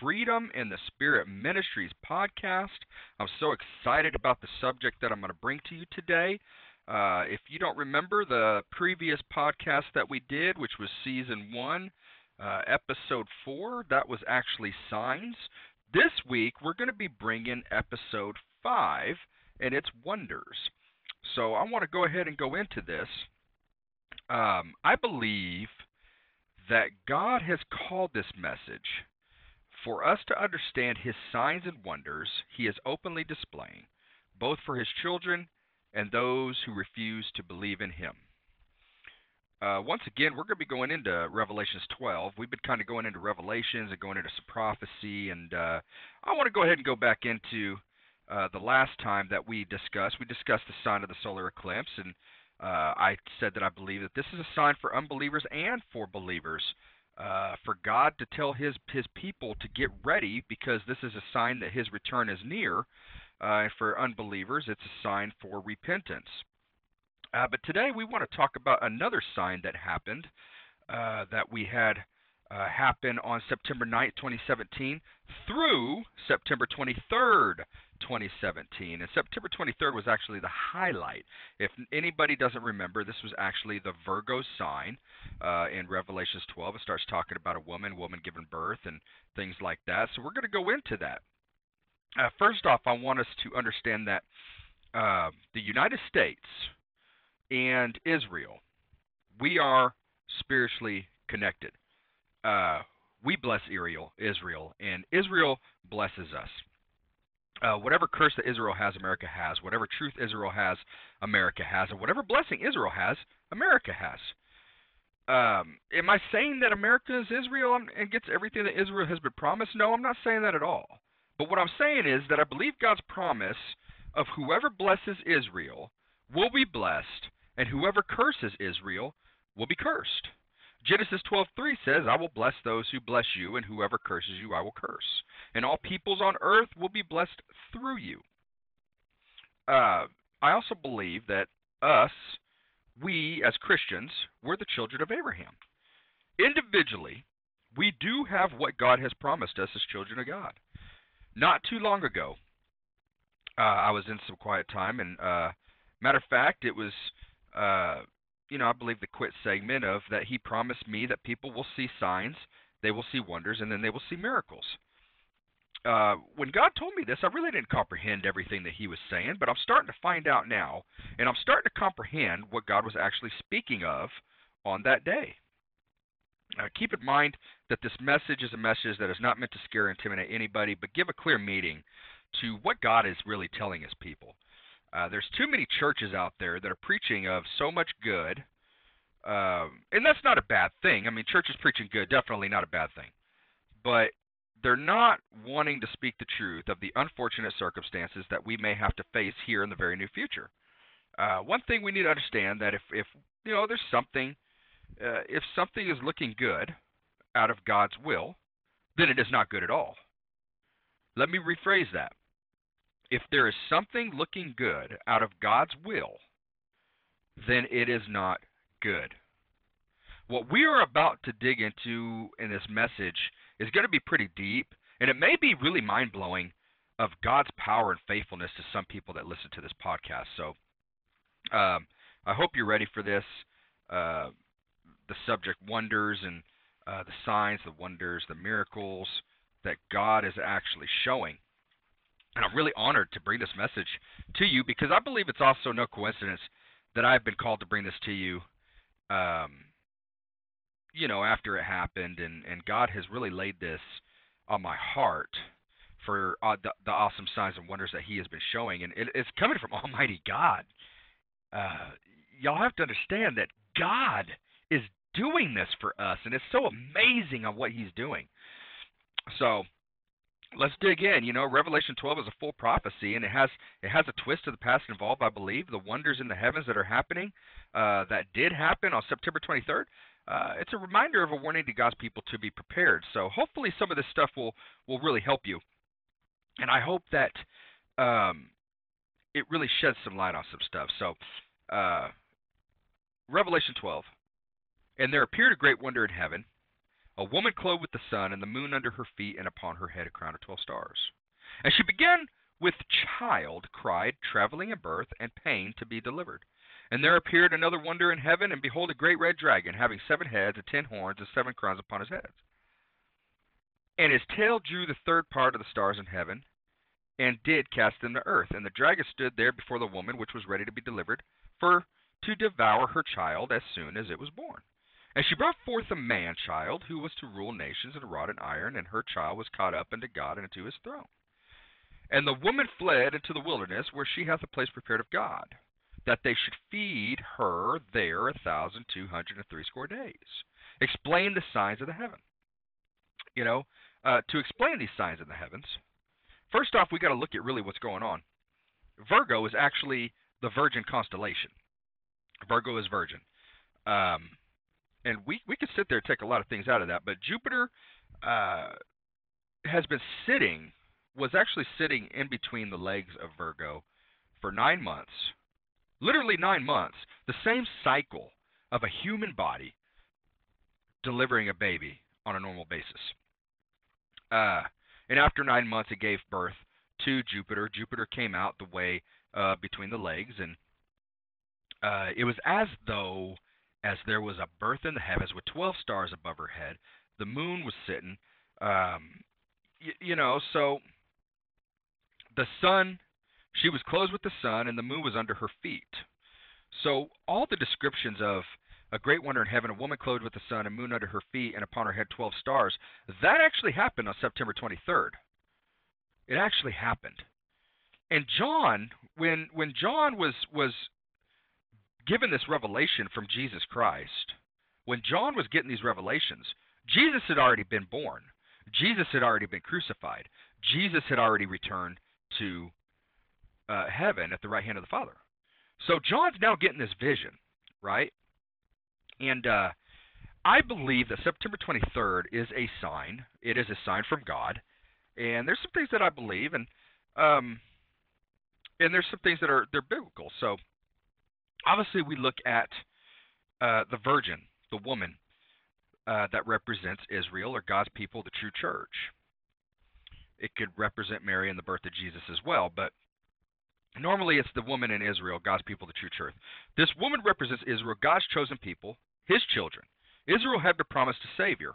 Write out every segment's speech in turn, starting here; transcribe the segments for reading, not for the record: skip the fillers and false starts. Freedom and the Spirit Ministries podcast. I'm so excited about the subject that I'm going to bring to you today. If you don't remember the previous podcast that we did, which was Season 1, Episode 4, that was actually Signs. This week, we're going to be bringing Episode 5, and it's Wonders. So I want to go ahead and go into this. I believe that God has called this message for us to understand His signs and wonders He is openly displaying, both for His children and those who refuse to believe in Him. Once again, we're going to be going into Revelations 12. We've been kind of going into Revelations and going into some prophecy, and I want to go ahead and go back into the last time that we discussed the sign of the solar eclipse, and I said that I believe that this is a sign for unbelievers and for believers, for God to tell his people to get ready, because this is a sign that His return is near. And for unbelievers, it's a sign for repentance. But today we want to talk about another sign that happened, that we had happen on September 9th, 2017 through September 23rd, 2017. And September 23rd was actually the highlight. If anybody doesn't remember, this was actually the Virgo sign in Revelations 12. It starts talking about a woman giving birth and things like that. So we're going to go into that. First off, I want us to understand that the United States and Israel, we are spiritually connected. We bless Israel, and Israel blesses us. Whatever curse that Israel has, America has. Whatever truth Israel has, America has. And whatever blessing Israel has, America has. Am I saying that America is Israel and gets everything that Israel has been promised? No, I'm not saying that at all. But what I'm saying is that I believe God's promise of whoever blesses Israel will be blessed, and whoever curses Israel will be cursed. Genesis 12:3 says, I will bless those who bless you, and whoever curses you I will curse. And all peoples on earth will be blessed through you. I also believe that we as Christians, we're the children of Abraham. Individually, we do have what God has promised us as children of God. Not too long ago, I was in some quiet time, and matter of fact, it was, I believe the quit segment of that he promised me that people will see signs, they will see wonders, and then they will see miracles. When God told me this, I really didn't comprehend everything that he was saying, but I'm starting to find out now, and I'm starting to comprehend what God was actually speaking of on that day. Keep in mind that this message is a message that is not meant to scare or intimidate anybody, but give a clear meaning to what God is really telling his people. There's too many churches out there that are preaching of so much good, and that's not a bad thing. I mean, churches preaching good, definitely not a bad thing. But they're not wanting to speak the truth of the unfortunate circumstances that we may have to face here in the very near future. One thing we need to understand that if there's something... if something is looking good out of God's will, then it is not good at all. Let me rephrase that. If there is something looking good out of God's will, then it is not good. What we are about to dig into in this message is going to be pretty deep, and it may be really mind-blowing of God's power and faithfulness to some people that listen to this podcast. So I hope you're ready for this. The subject wonders and the signs, the wonders, the miracles that God is actually showing. And I'm really honored to bring this message to you, because I believe it's also no coincidence that I've been called to bring this to you, after it happened. And God has really laid this on my heart for the awesome signs and wonders that he has been showing. And it's coming from Almighty God. Y'all have to understand that God is doing this for us, and it's so amazing on what he's doing. So let's dig in. Revelation 12 is a full prophecy, and it has a twist of the past involved, I believe. The wonders in the heavens that are happening, that did happen on September 23rd, it's a reminder of a warning to God's people to be prepared. So hopefully some of this stuff will really help you. And I hope that it really sheds some light on some stuff. So Revelation 12. And there appeared a great wonder in heaven, a woman clothed with the sun and the moon under her feet, and upon her head a crown of 12 stars. And she began with child, cried, traveling in birth, and pain to be delivered. And there appeared another wonder in heaven, and behold, a great red dragon, having 7 heads and 10 horns and 7 crowns upon his heads. And his tail drew the third part of the stars in heaven, and did cast them to earth. And the dragon stood there before the woman, which was ready to be delivered, for to devour her child as soon as it was born. And she brought forth a man-child, who was to rule nations, and wrought in iron, and her child was caught up into God and into his throne. And the woman fled into the wilderness, where she hath a place prepared of God, that they should feed her there 1,260 days. Explain the signs of the heaven. To explain these signs in the heavens, first off, we got to look at really what's going on. Virgo is actually the Virgin constellation. Virgo is Virgin. And we could sit there and take a lot of things out of that, but Jupiter was actually sitting in between the legs of Virgo for 9 months. Literally 9 months, the same cycle of a human body delivering a baby on a normal basis. And after 9 months, it gave birth to Jupiter. Jupiter came out the way between the legs, and it was as though as there was a birth in the heavens with 12 stars above her head. The moon was sitting, so the sun... She was clothed with the sun, and the moon was under her feet. So all the descriptions of a great wonder in heaven, a woman clothed with the sun and moon under her feet, and upon her head 12 stars, that actually happened on September 23rd. It actually happened. And John, when John was given this revelation from Jesus Christ, when John was getting these revelations, Jesus had already been born. Jesus had already been crucified. Jesus had already returned to heaven at the right hand of the Father. So John's now getting this vision, right? And I believe that September 23rd is a sign. It is a sign from God. And there's some things that I believe, and there's some things that they're biblical. So obviously we look at the virgin, the woman that represents Israel or God's people, the true church. It could represent Mary and the birth of Jesus as well, but normally, it's the woman in Israel, God's people, the true church. This woman represents Israel, God's chosen people, his children. Israel had the promise to Savior.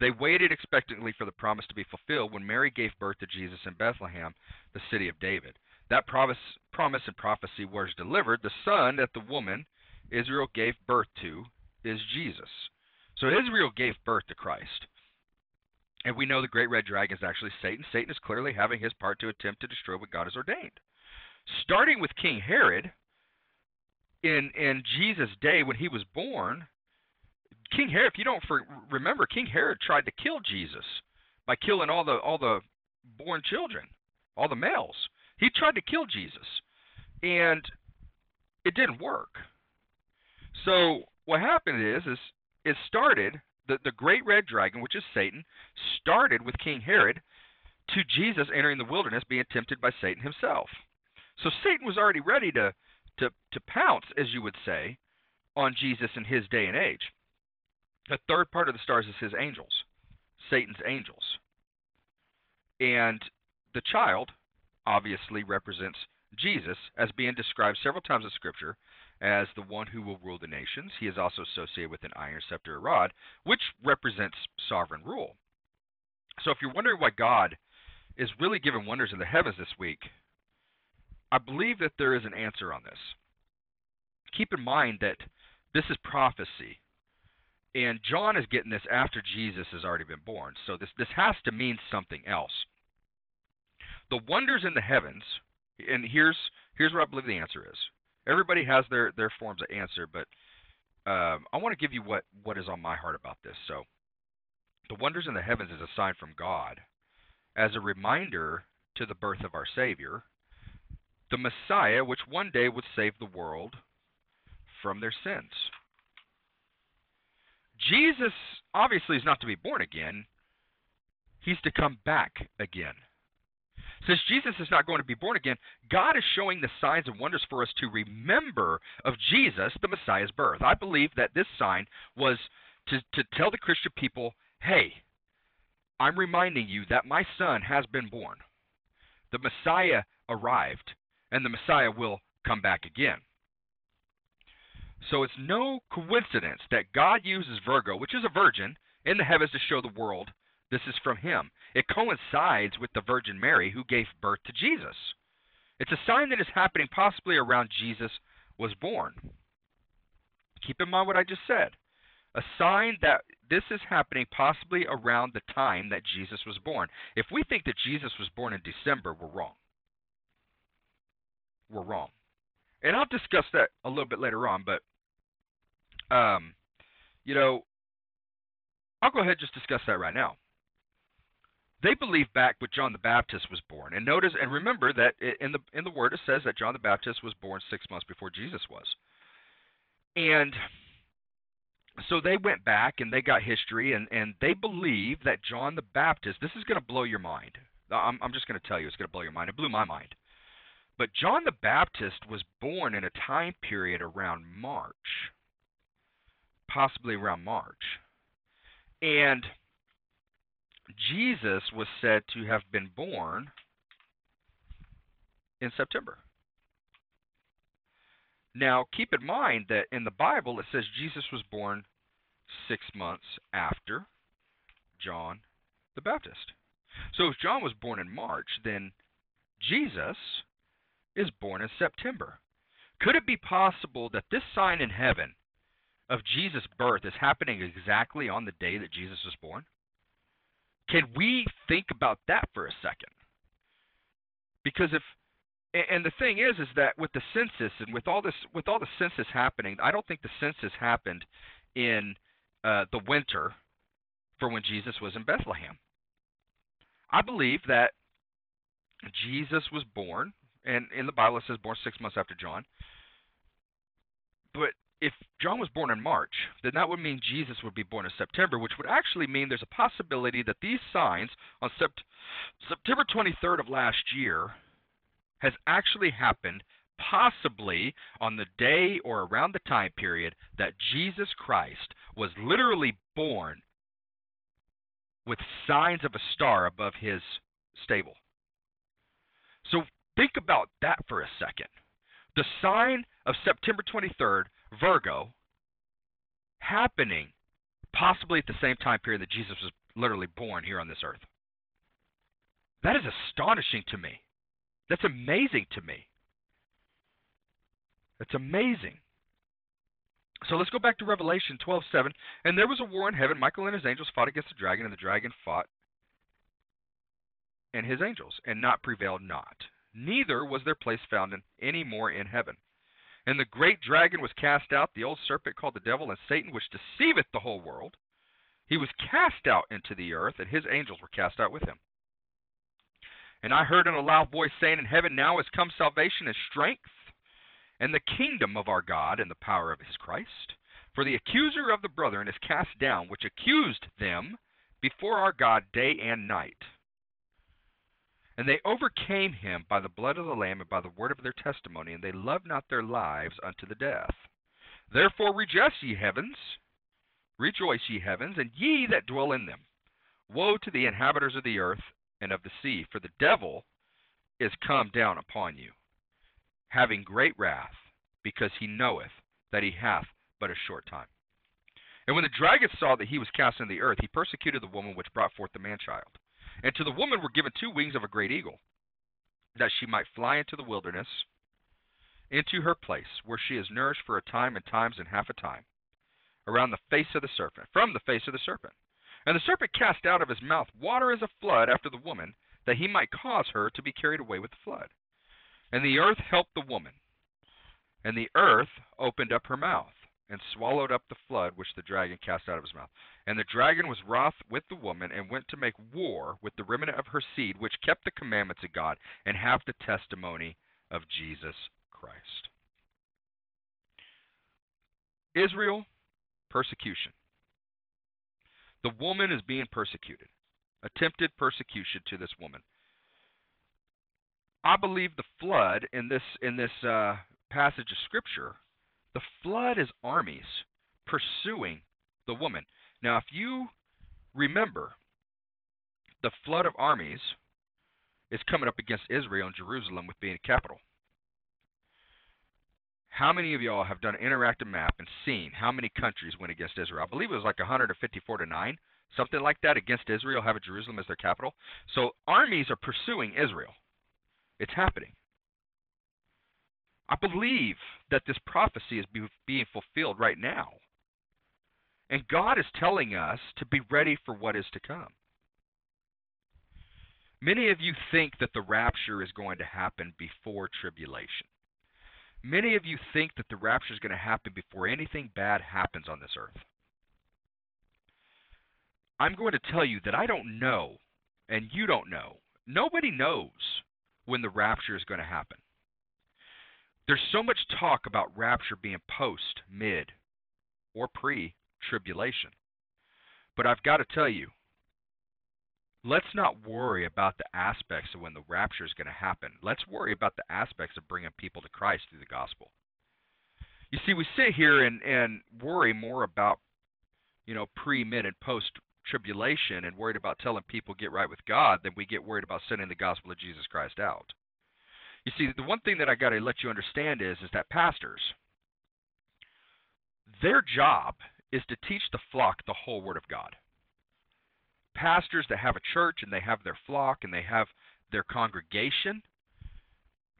They waited expectantly for the promise to be fulfilled when Mary gave birth to Jesus in Bethlehem, the city of David. That promise and prophecy was delivered. The son that the woman Israel gave birth to is Jesus. So Israel gave birth to Christ. And we know the great red dragon is actually Satan. Satan is clearly having his part to attempt to destroy what God has ordained. Starting with King Herod, in Jesus' day when he was born, King Herod, if you don't remember, King Herod tried to kill Jesus by killing all the born children, all the males. He tried to kill Jesus, and it didn't work. So what happened is it started, the great red dragon, which is Satan, started with King Herod to Jesus entering the wilderness being tempted by Satan himself. So Satan was already ready to pounce, as you would say, on Jesus in his day and age. The third part of the stars is his angels, Satan's angels. And the child obviously represents Jesus as being described several times in Scripture as the one who will rule the nations. He is also associated with an iron scepter or rod, which represents sovereign rule. So if you're wondering why God is really giving wonders in the heavens this week, I believe that there is an answer on this. Keep in mind that this is prophecy, and John is getting this after Jesus has already been born, so this has to mean something else. The wonders in the heavens, and here's what I believe the answer is. Everybody has their forms of answer, but I want to give you what is on my heart about this. So the wonders in the heavens is a sign from God as a reminder to the birth of our Savior, the Messiah, which one day would save the world from their sins. Jesus obviously is not to be born again. He's to come back again. Since Jesus is not going to be born again, God is showing the signs and wonders for us to remember of Jesus, the Messiah's birth. I believe that this sign was to tell the Christian people hey, I'm reminding you that my son has been born. The Messiah arrived, and the Messiah will come back again. So it's no coincidence that God uses Virgo, which is a virgin, in the heavens to show the world this is from him. It coincides with the Virgin Mary who gave birth to Jesus. It's a sign that is happening possibly around Jesus was born. Keep in mind what I just said. A sign that this is happening possibly around the time that Jesus was born. If we think that Jesus was born in December, we're wrong. We're wrong. And I'll discuss that a little bit later on, but I'll go ahead and just discuss that right now. They believe back when John the Baptist was born. And notice and remember that in the word it says that John the Baptist was born 6 months before Jesus was. And so they went back and they got history and they believe that John the Baptist, this is going to blow your mind. I'm just going to tell you it's going to blow your mind. It blew my mind. But John the Baptist was born in a time period around March, possibly around March. And Jesus was said to have been born in September. Now, keep in mind that in the Bible it says Jesus was born 6 months after John the Baptist. So if John was born in March, then Jesus is born in September. Could it be possible that this sign in heaven of Jesus' birth is happening exactly on the day that Jesus was born? Can we think about that for a second? Because if and the thing is that with the census and with all the census happening, I don't think the census happened in the winter for when Jesus was in Bethlehem. I believe that Jesus was born, and in the Bible it says born 6 months after John. But if John was born in March, then that would mean Jesus would be born in September, which would actually mean there's a possibility that these signs on September 23rd of last year has actually happened possibly on the day or around the time period that Jesus Christ was literally born with signs of a star above his stable. So think about that for a second. The sign of September 23rd, Virgo, happening possibly at the same time period that Jesus was literally born here on this earth. That is astonishing to me. That's amazing to me. That's amazing. So let's go back to Revelation 12:7. And there was a war in heaven. Michael and his angels fought against the dragon, and the dragon fought and his angels, and not prevailed not. Neither was their place found any more in heaven. And the great dragon was cast out, the old serpent called the devil and Satan, which deceiveth the whole world. He was cast out into the earth, and his angels were cast out with him. And I heard in a loud voice saying in heaven, now is come salvation and strength, and the kingdom of our God, and the power of his Christ. For the accuser of the brethren is cast down, which accused them before our God day and night. And they overcame him by the blood of the Lamb and by the word of their testimony, and they loved not their lives unto the death. Therefore rejoice ye heavens, and ye that dwell in them. Woe to the inhabitants of the earth and of the sea, for the devil is come down upon you, having great wrath, because he knoweth that he hath but a short time. And when the dragon saw that he was cast into the earth, he persecuted the woman which brought forth the man-child. And to the woman were given 2 wings of a great eagle, that she might fly into the wilderness, into her place, where she is nourished for a time and times and half a time, around the face of the serpent, from the face of the serpent. And the serpent cast out of his mouth water as a flood after the woman, that he might cause her to be carried away with the flood. And the earth helped the woman, and the earth opened up her mouth, and swallowed up the flood which the dragon cast out of his mouth. And the dragon was wroth with the woman, and went to make war with the remnant of her seed, which kept the commandments of God, and have the testimony of Jesus Christ. Israel, persecution. The woman is being persecuted. Attempted persecution to this woman. I believe the flood in this passage of Scripture, the flood is armies pursuing the woman. Now, if you Remember, the flood of armies is coming up against Israel and Jerusalem with being a capital. How many of y'all have done an interactive map and seen how many countries went against Israel? I believe it was like 154-9, something like that, against Israel, having Jerusalem as their capital. So armies are pursuing Israel. It's happening. I believe that this prophecy is being fulfilled right now. And God is telling us to be ready for what is to come. Many of you think that the rapture is going to happen before tribulation. Many of you think that the rapture is going to happen before anything bad happens on this earth. I'm going to tell you that I don't know, and you don't know. Nobody knows when the rapture is going to happen. There's so much talk about rapture being post, mid, or pre-tribulation. But I've got to tell you, let's not worry about the aspects of when the rapture is going to happen. Let's worry about the aspects of bringing people to Christ through the gospel. You see, we sit here and worry more about, pre, mid, and post-tribulation and worried about telling people get right with God than we get worried about sending the gospel of Jesus Christ out. You see, the one thing that I got to let you understand is that pastors, their job is to teach the flock the whole Word of God. Pastors that have a church and they have their flock and they have their congregation,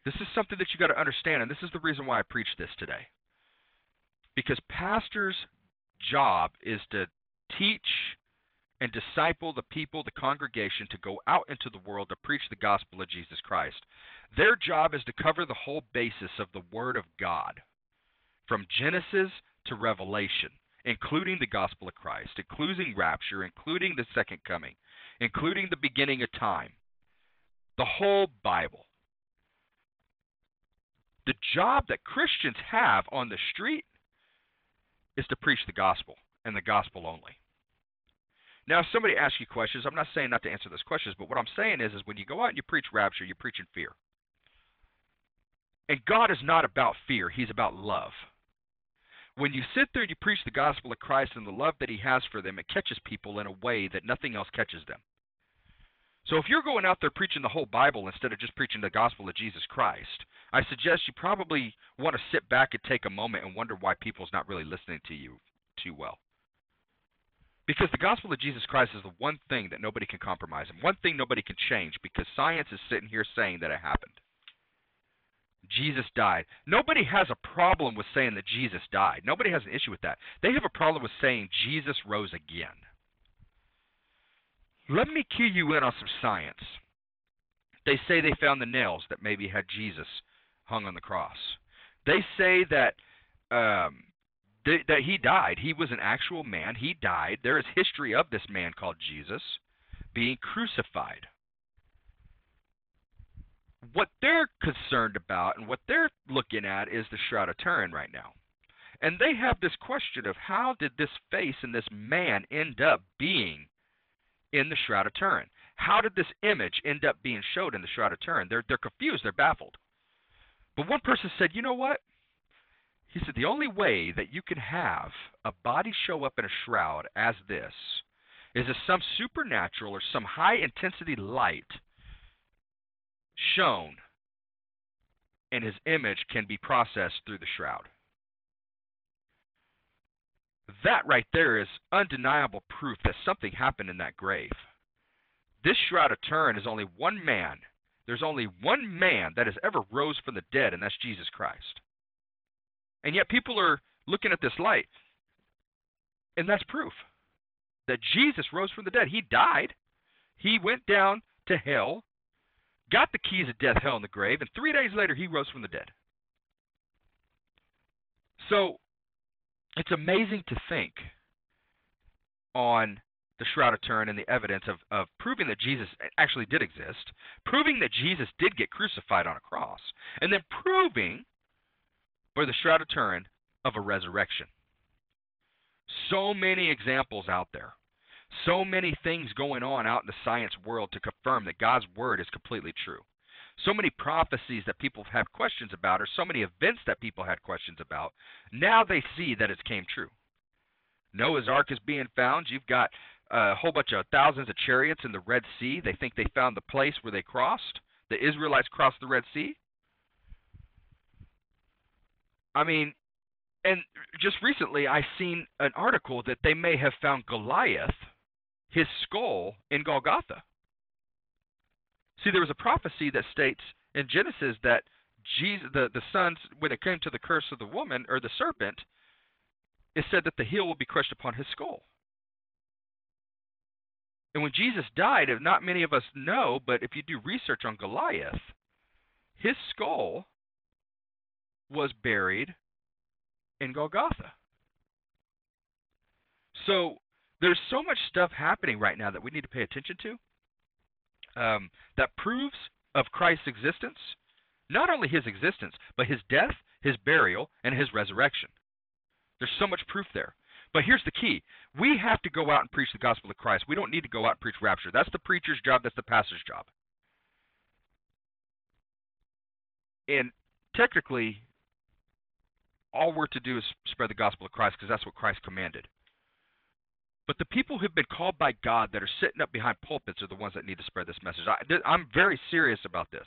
this is something that you got to understand, and this is the reason why I preach this today. Because pastors' job is to teach and disciple the people, the congregation, to go out into the world to preach the gospel of Jesus Christ. Their job is to cover the whole basis of the Word of God, from Genesis to Revelation, including the gospel of Christ, including rapture, including the second coming, including the beginning of time, the whole Bible. The job that Christians have on the street is to preach the gospel and the gospel only. Now, if somebody asks you questions, I'm not saying not to answer those questions, but what I'm saying is when you go out and you preach rapture, you preach in fear. And God is not about fear. He's about love. When you sit there and you preach the gospel of Christ and the love that he has for them, it catches people in a way that nothing else catches them. So if you're going out there preaching the whole Bible instead of just preaching the gospel of Jesus Christ, I suggest you probably want to sit back and take a moment and wonder why people's not really listening to you too well. Because the gospel of Jesus Christ is the one thing that nobody can compromise and one thing nobody can change, because science is sitting here saying that it happened. Jesus died. Nobody has a problem with saying that Jesus died. Nobody has an issue with that. They have a problem with saying Jesus rose again. Let me cue you in on some science. They say they found the nails that maybe had Jesus hung on the cross. They say that that he died. He was an actual man. He died. There is history of this man called Jesus being crucified. What they're concerned about and what they're looking at is the Shroud of Turin right now. And they have this question of how did this face and this man end up being in the Shroud of Turin? How did this image end up being showed in the Shroud of Turin? They're confused. They're baffled. But one person said, you know what? He said, the only way that you can have a body show up in a shroud as this is if some supernatural or some high-intensity light shown, and his image can be processed through the shroud. That right there is undeniable proof that something happened in that grave. This Shroud of Turin is only one man. There's only one man that has ever rose from the dead, and that's Jesus Christ. And yet people are looking at this light, and that's proof that Jesus rose from the dead. He died. He went down to hell, got the keys of death, hell, and the grave, and 3 days later he rose from the dead. So it's amazing to think on the Shroud of Turin and the evidence of proving that Jesus actually did exist, proving that Jesus did get crucified on a cross, and then proving by the Shroud of Turin of a resurrection. So many examples out there. So many things going on out in the science world to confirm that God's word is completely true. So many prophecies that people have questions about, or so many events that people had questions about, now they see that it came true. Noah's Ark is being found. You've got a whole bunch of thousands of chariots in the Red Sea. They think they found the place where they crossed. The Israelites crossed the Red Sea. I mean, and just recently I seen an article that they may have found Goliath, his skull, in Golgotha. See, there was a prophecy that states in Genesis that Jesus, the sons, when it came to the curse of the woman or the serpent, it said that the heel will be crushed upon his skull. And when Jesus died, if not many of us know, but if you do research on Goliath, his skull was buried in Golgotha. So there's so much stuff happening right now that we need to pay attention to that proves of Christ's existence, not only his existence, but his death, his burial, and his resurrection. There's so much proof there. But here's the key. We have to go out and preach the gospel of Christ. We don't need to go out and preach rapture. That's the preacher's job. That's the pastor's job. And technically, all we're to do is spread the gospel of Christ because that's what Christ commanded. But the people who've been called by God that are sitting up behind pulpits are the ones that need to spread this message. I'm very serious about this.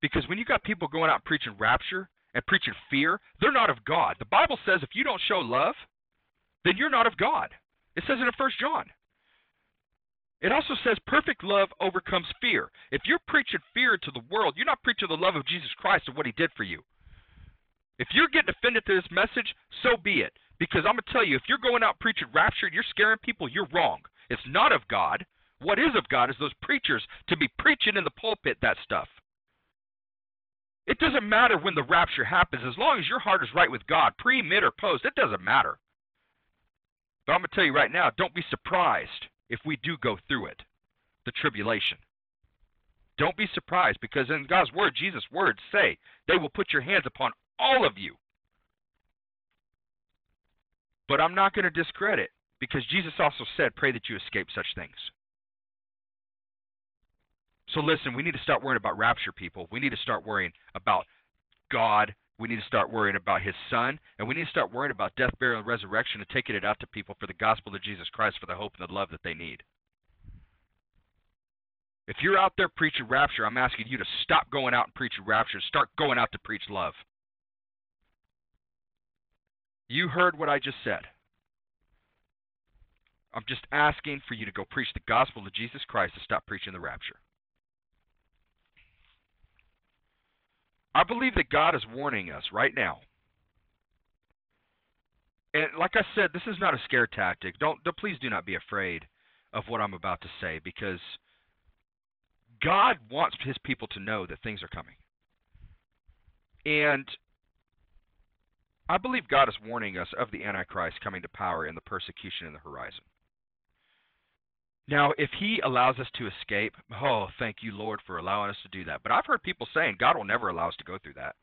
Because when you got people going out preaching rapture and preaching fear, they're not of God. The Bible says if you don't show love, then you're not of God. It says it in 1 John. It also says perfect love overcomes fear. If you're preaching fear to the world, you're not preaching the love of Jesus Christ and what he did for you. If you're getting offended to this message, so be it. Because I'm going to tell you, if you're going out preaching rapture and you're scaring people, you're wrong. It's not of God. What is of God is those preachers to be preaching in the pulpit that stuff. It doesn't matter when the rapture happens. As long as your heart is right with God, pre, mid, or post, it doesn't matter. But I'm going to tell you right now, don't be surprised if we do go through it, the tribulation. Don't be surprised, because in God's word, Jesus' words say, they will put your hands upon all of you. But I'm not going to discredit, because Jesus also said, pray that you escape such things. So listen, we need to start worrying about rapture, people. We need to start worrying about God. We need to start worrying about his son. And we need to start worrying about death, burial, and resurrection and taking it out to people for the gospel of Jesus Christ, for the hope and the love that they need. If you're out there preaching rapture, I'm asking you to stop going out and preaching rapture. Start going out to preach love. You heard what I just said. I'm just asking for you to go preach the gospel of Jesus Christ and stop preaching the rapture. I believe that God is warning us right now. And like I said, this is not a scare tactic. Please do not be afraid of what I'm about to say, because God wants his people to know that things are coming. And I believe God is warning us of the Antichrist coming to power and the persecution in the horizon. Now, if he allows us to escape, oh, thank you, Lord, for allowing us to do that. But I've heard people saying God will never allow us to go through that.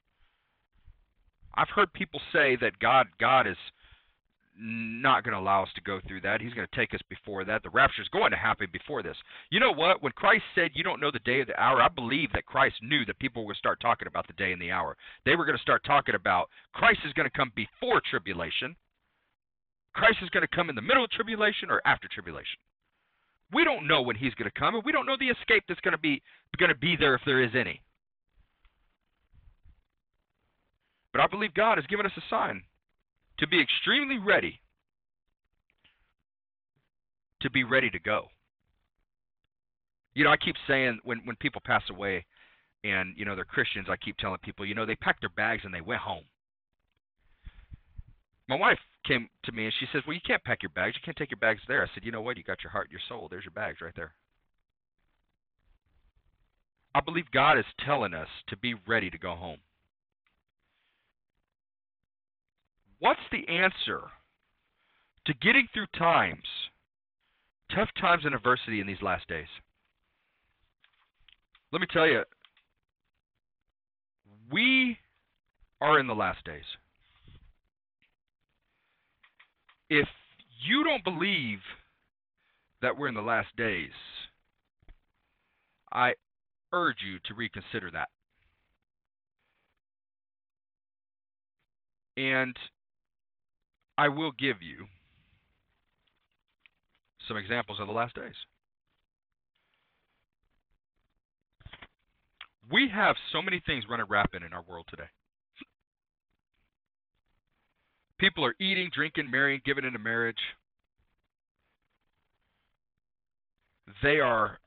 I've heard people say that God is not going to allow us to go through that. He's going to take us before that. The rapture is going to happen before this. You know what? When Christ said you don't know the day or the hour, I believe that Christ knew that people would start talking about the day and the hour. They were going to start talking about Christ is going to come before tribulation. Christ is going to come in the middle of tribulation or after tribulation. We don't know when he's going to come, and we don't know the escape that's going to be there if there is any. But I believe God has given us a sign to be extremely ready, to be ready to go. You know, I keep saying when people pass away and, you know, they're Christians, I keep telling people, you know, they packed their bags and they went home. My wife came to me and she says, well, you can't pack your bags. You can't take your bags there. I said, you know what? You got your heart and your soul. There's your bags right there. I believe God is telling us to be ready to go home. What's the answer to getting through tough times and adversity in these last days? Let me tell you, we are in the last days. If you don't believe that we're in the last days, I urge you to reconsider that. And I will give you some examples of the last days. We have so many things running rampant in our world today. People are eating, drinking, marrying, giving into marriage. They are,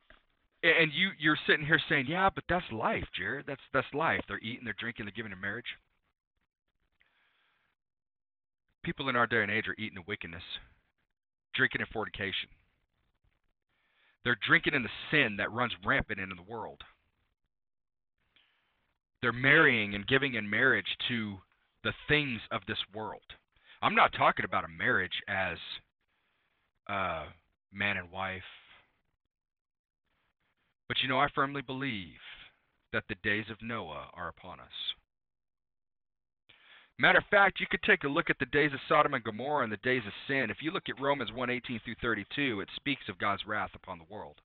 and you're sitting here saying, yeah, but that's life, Jared. That's life. They're eating, they're drinking, they're giving into marriage. People in our day and age are eating in wickedness, drinking in fornication. They're drinking in the sin that runs rampant in the world. They're marrying and giving in marriage to the things of this world. I'm not talking about a marriage as man and wife. But you know, I firmly believe that the days of Noah are upon us. Matter of fact, you could take a look at the days of Sodom and Gomorrah and the days of sin. If you look at Romans 1:18 through 32, it speaks of God's wrath upon the world.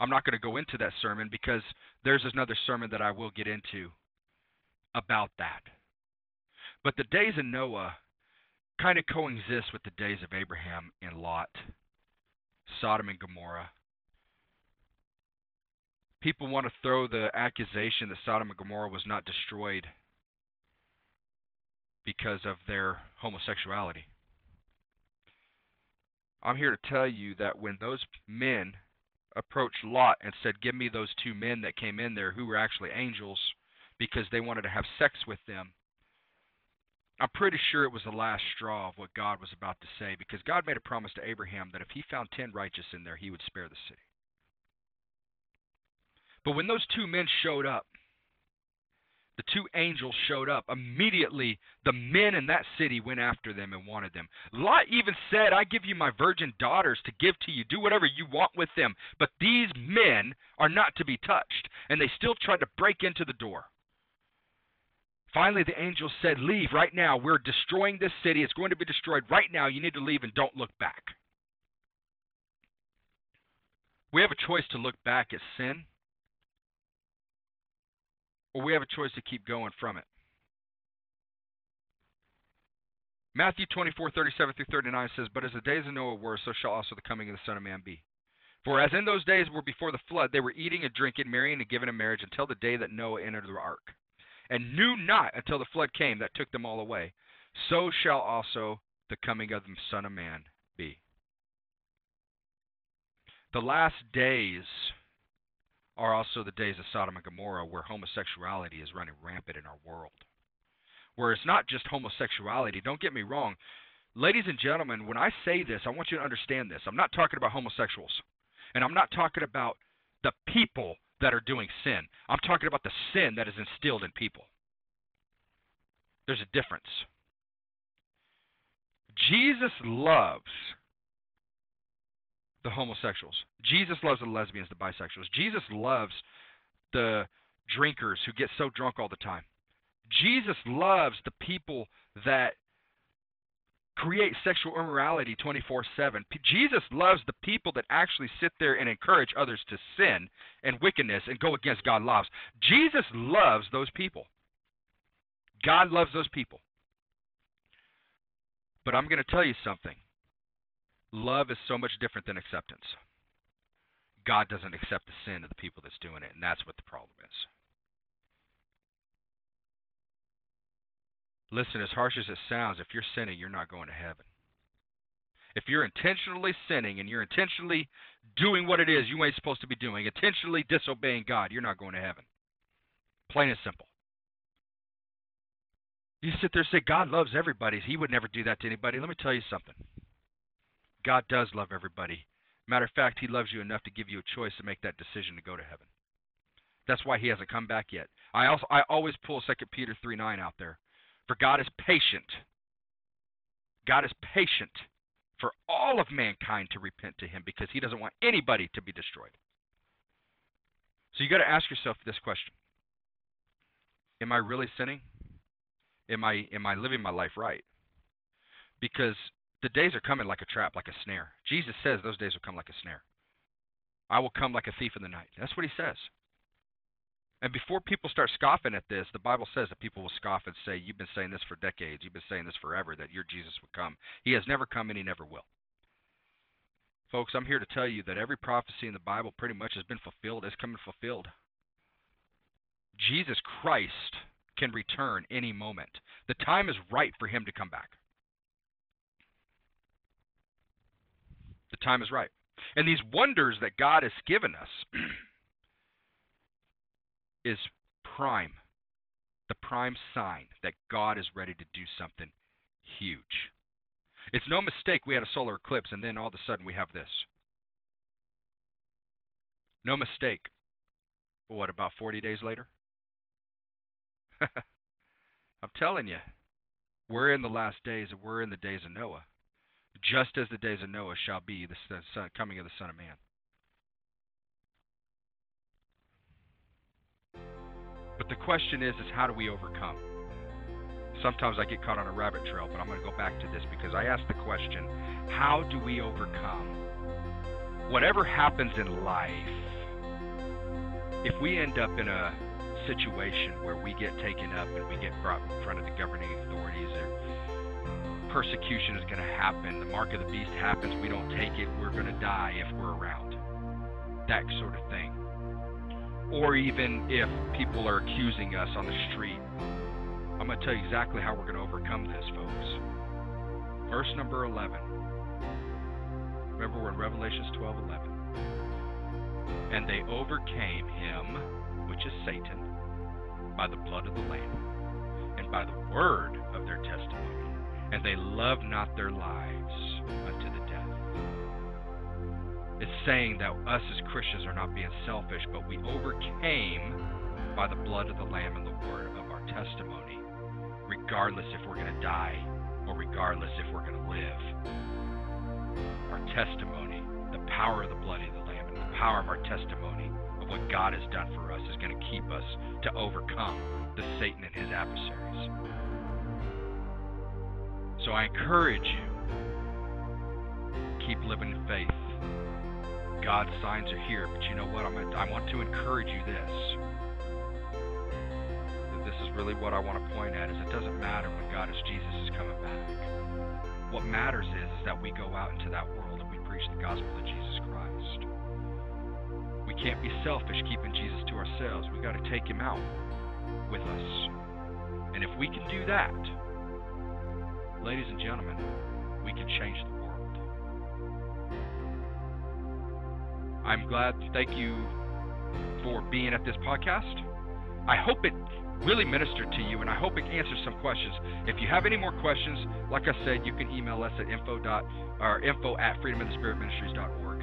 I'm not going to go into that sermon because there's another sermon that I will get into about that. But the days of Noah kind of coexist with the days of Abraham and Lot, Sodom and Gomorrah. People want to throw the accusation that Sodom and Gomorrah was not destroyed because of their homosexuality. I'm here to tell you that when those men approached Lot and said, give me those two men that came in there who were actually angels because they wanted to have sex with them, I'm pretty sure it was the last straw of what God was about to say, because God made a promise to Abraham that if he found 10 righteous in there, he would spare the city. But when those two men showed up, the two angels showed up. Immediately, the men in that city went after them and wanted them. Lot even said, I give you my virgin daughters to give to you. Do whatever you want with them. But these men are not to be touched. And they still tried to break into the door. Finally, the angels said, leave right now. We're destroying this city. It's going to be destroyed right now. You need to leave and don't look back. We have a choice to look back at sin, or we have a choice to keep going from it. Matthew 24:37 through 39 says, but as the days of Noah were, so shall also the coming of the Son of Man be. For as in those days were before the flood, they were eating and drinking, marrying and giving in marriage, until the day that Noah entered the ark, and knew not until the flood came that took them all away. So shall also the coming of the Son of Man be. The last days are also the days of Sodom and Gomorrah, where homosexuality is running rampant in our world. Where it's not just homosexuality. Don't get me wrong. Ladies and gentlemen, when I say this, I want you to understand this. I'm not talking about homosexuals. And I'm not talking about the people that are doing sin. I'm talking about the sin that is instilled in people. There's a difference. Jesus loves the homosexuals. Jesus loves the lesbians, the bisexuals. Jesus loves the drinkers who get so drunk all the time. Jesus loves the people that create sexual immorality 24/7. Jesus loves the people that actually sit there and encourage others to sin and wickedness and go against God's laws. Jesus loves those people. God loves those people. But I'm going to tell you something. Love is so much different than acceptance. God doesn't accept the sin of the people that's doing it, and that's what the problem is. Listen, as harsh as it sounds, if you're sinning, you're not going to heaven. If you're intentionally sinning and you're intentionally doing what it is you ain't supposed to be doing, intentionally disobeying God, you're not going to heaven. Plain and simple. You sit there and say, God loves everybody. He would never do that to anybody. Let me tell you something. God does love everybody. Matter of fact, he loves you enough to give you a choice to make that decision to go to heaven. That's why he hasn't come back yet. I always pull 2 Peter 3:9 out there. For God is patient. God is patient for all of mankind to repent to him, because he doesn't want anybody to be destroyed. So you got to ask yourself this question. Am I really sinning? Am I living my life right? Because the days are coming like a trap, like a snare. Jesus says those days will come like a snare. I will come like a thief in the night. That's what he says. And before people start scoffing at this, the Bible says that people will scoff and say, you've been saying this for decades, you've been saying this forever, that your Jesus would come. He has never come and he never will. Folks, I'm here to tell you that every prophecy in the Bible pretty much has been fulfilled. It's coming fulfilled. Jesus Christ can return any moment. The time is right for him to come back. The time is right. And these wonders that God has given us is prime, the prime sign that God is ready to do something huge. It's no mistake we had a solar eclipse, and then all of a sudden we have this. No mistake. What, about 40 days later? I'm telling you, we're in the last days, and we're in the days of Noah. Just as the days of Noah shall be the coming of the Son of Man. But the question is how do we overcome? Sometimes I get caught on a rabbit trail, but I'm going to go back to this because I asked the question, how do we overcome? Whatever happens in life, if we end up in a situation where we get taken up and we get brought in front of the governing authorities, or persecution is going to happen, the mark of the beast happens, we don't take it, we're going to die if we're around, that sort of thing. Or even if people are accusing us on the street, I'm going to tell you exactly how we're going to overcome this, folks. Verse number 11. Remember, we're in Revelation 12:11. And they overcame him, which is Satan, by the blood of the Lamb, and by the word of their testimony. And they loved not their lives unto the death. It's saying that us as Christians are not being selfish, but we overcame by the blood of the Lamb and the word of our testimony. Regardless if we're going to die or regardless if we're going to live. Our testimony, the power of the blood of the Lamb and the power of our testimony of what God has done for us is going to keep us to overcome the Satan and his adversaries. So I encourage you, keep living in faith. God's signs are here, but you know what? I want to encourage you this. This is really what I want to point at, is it doesn't matter when God is Jesus is coming back. What matters is that we go out into that world and we preach the gospel of Jesus Christ. We can't be selfish keeping Jesus to ourselves. We've got to take him out with us. And if we can do that, ladies and gentlemen, we can change the world. I'm glad. Thank you for being at this podcast. I hope it really ministered to you, and I hope it answers some questions. If you have any more questions, like I said, you can email us at info at freedomandthespiritministries.org.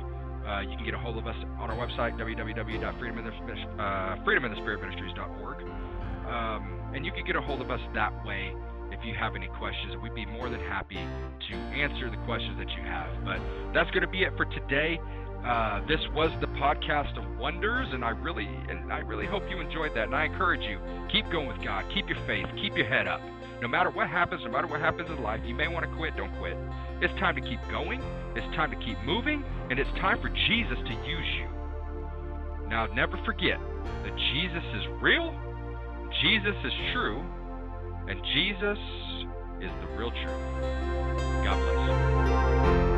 You can get a hold of us on our website, www.freedomandthespiritministries.org. And you can get a hold of us that way if you have any questions. We'd be more than happy to answer the questions that you have. But that's going to be it for today. This was the podcast of wonders, and I really hope you enjoyed that. And I encourage you, keep going with God, keep your faith, keep your head up. No matter what happens in life, you may want to quit, don't quit. It's time to keep going, it's time to keep moving, and it's time for Jesus to use you. Now, never forget that Jesus is real, Jesus is true, and Jesus is the real truth. God bless you.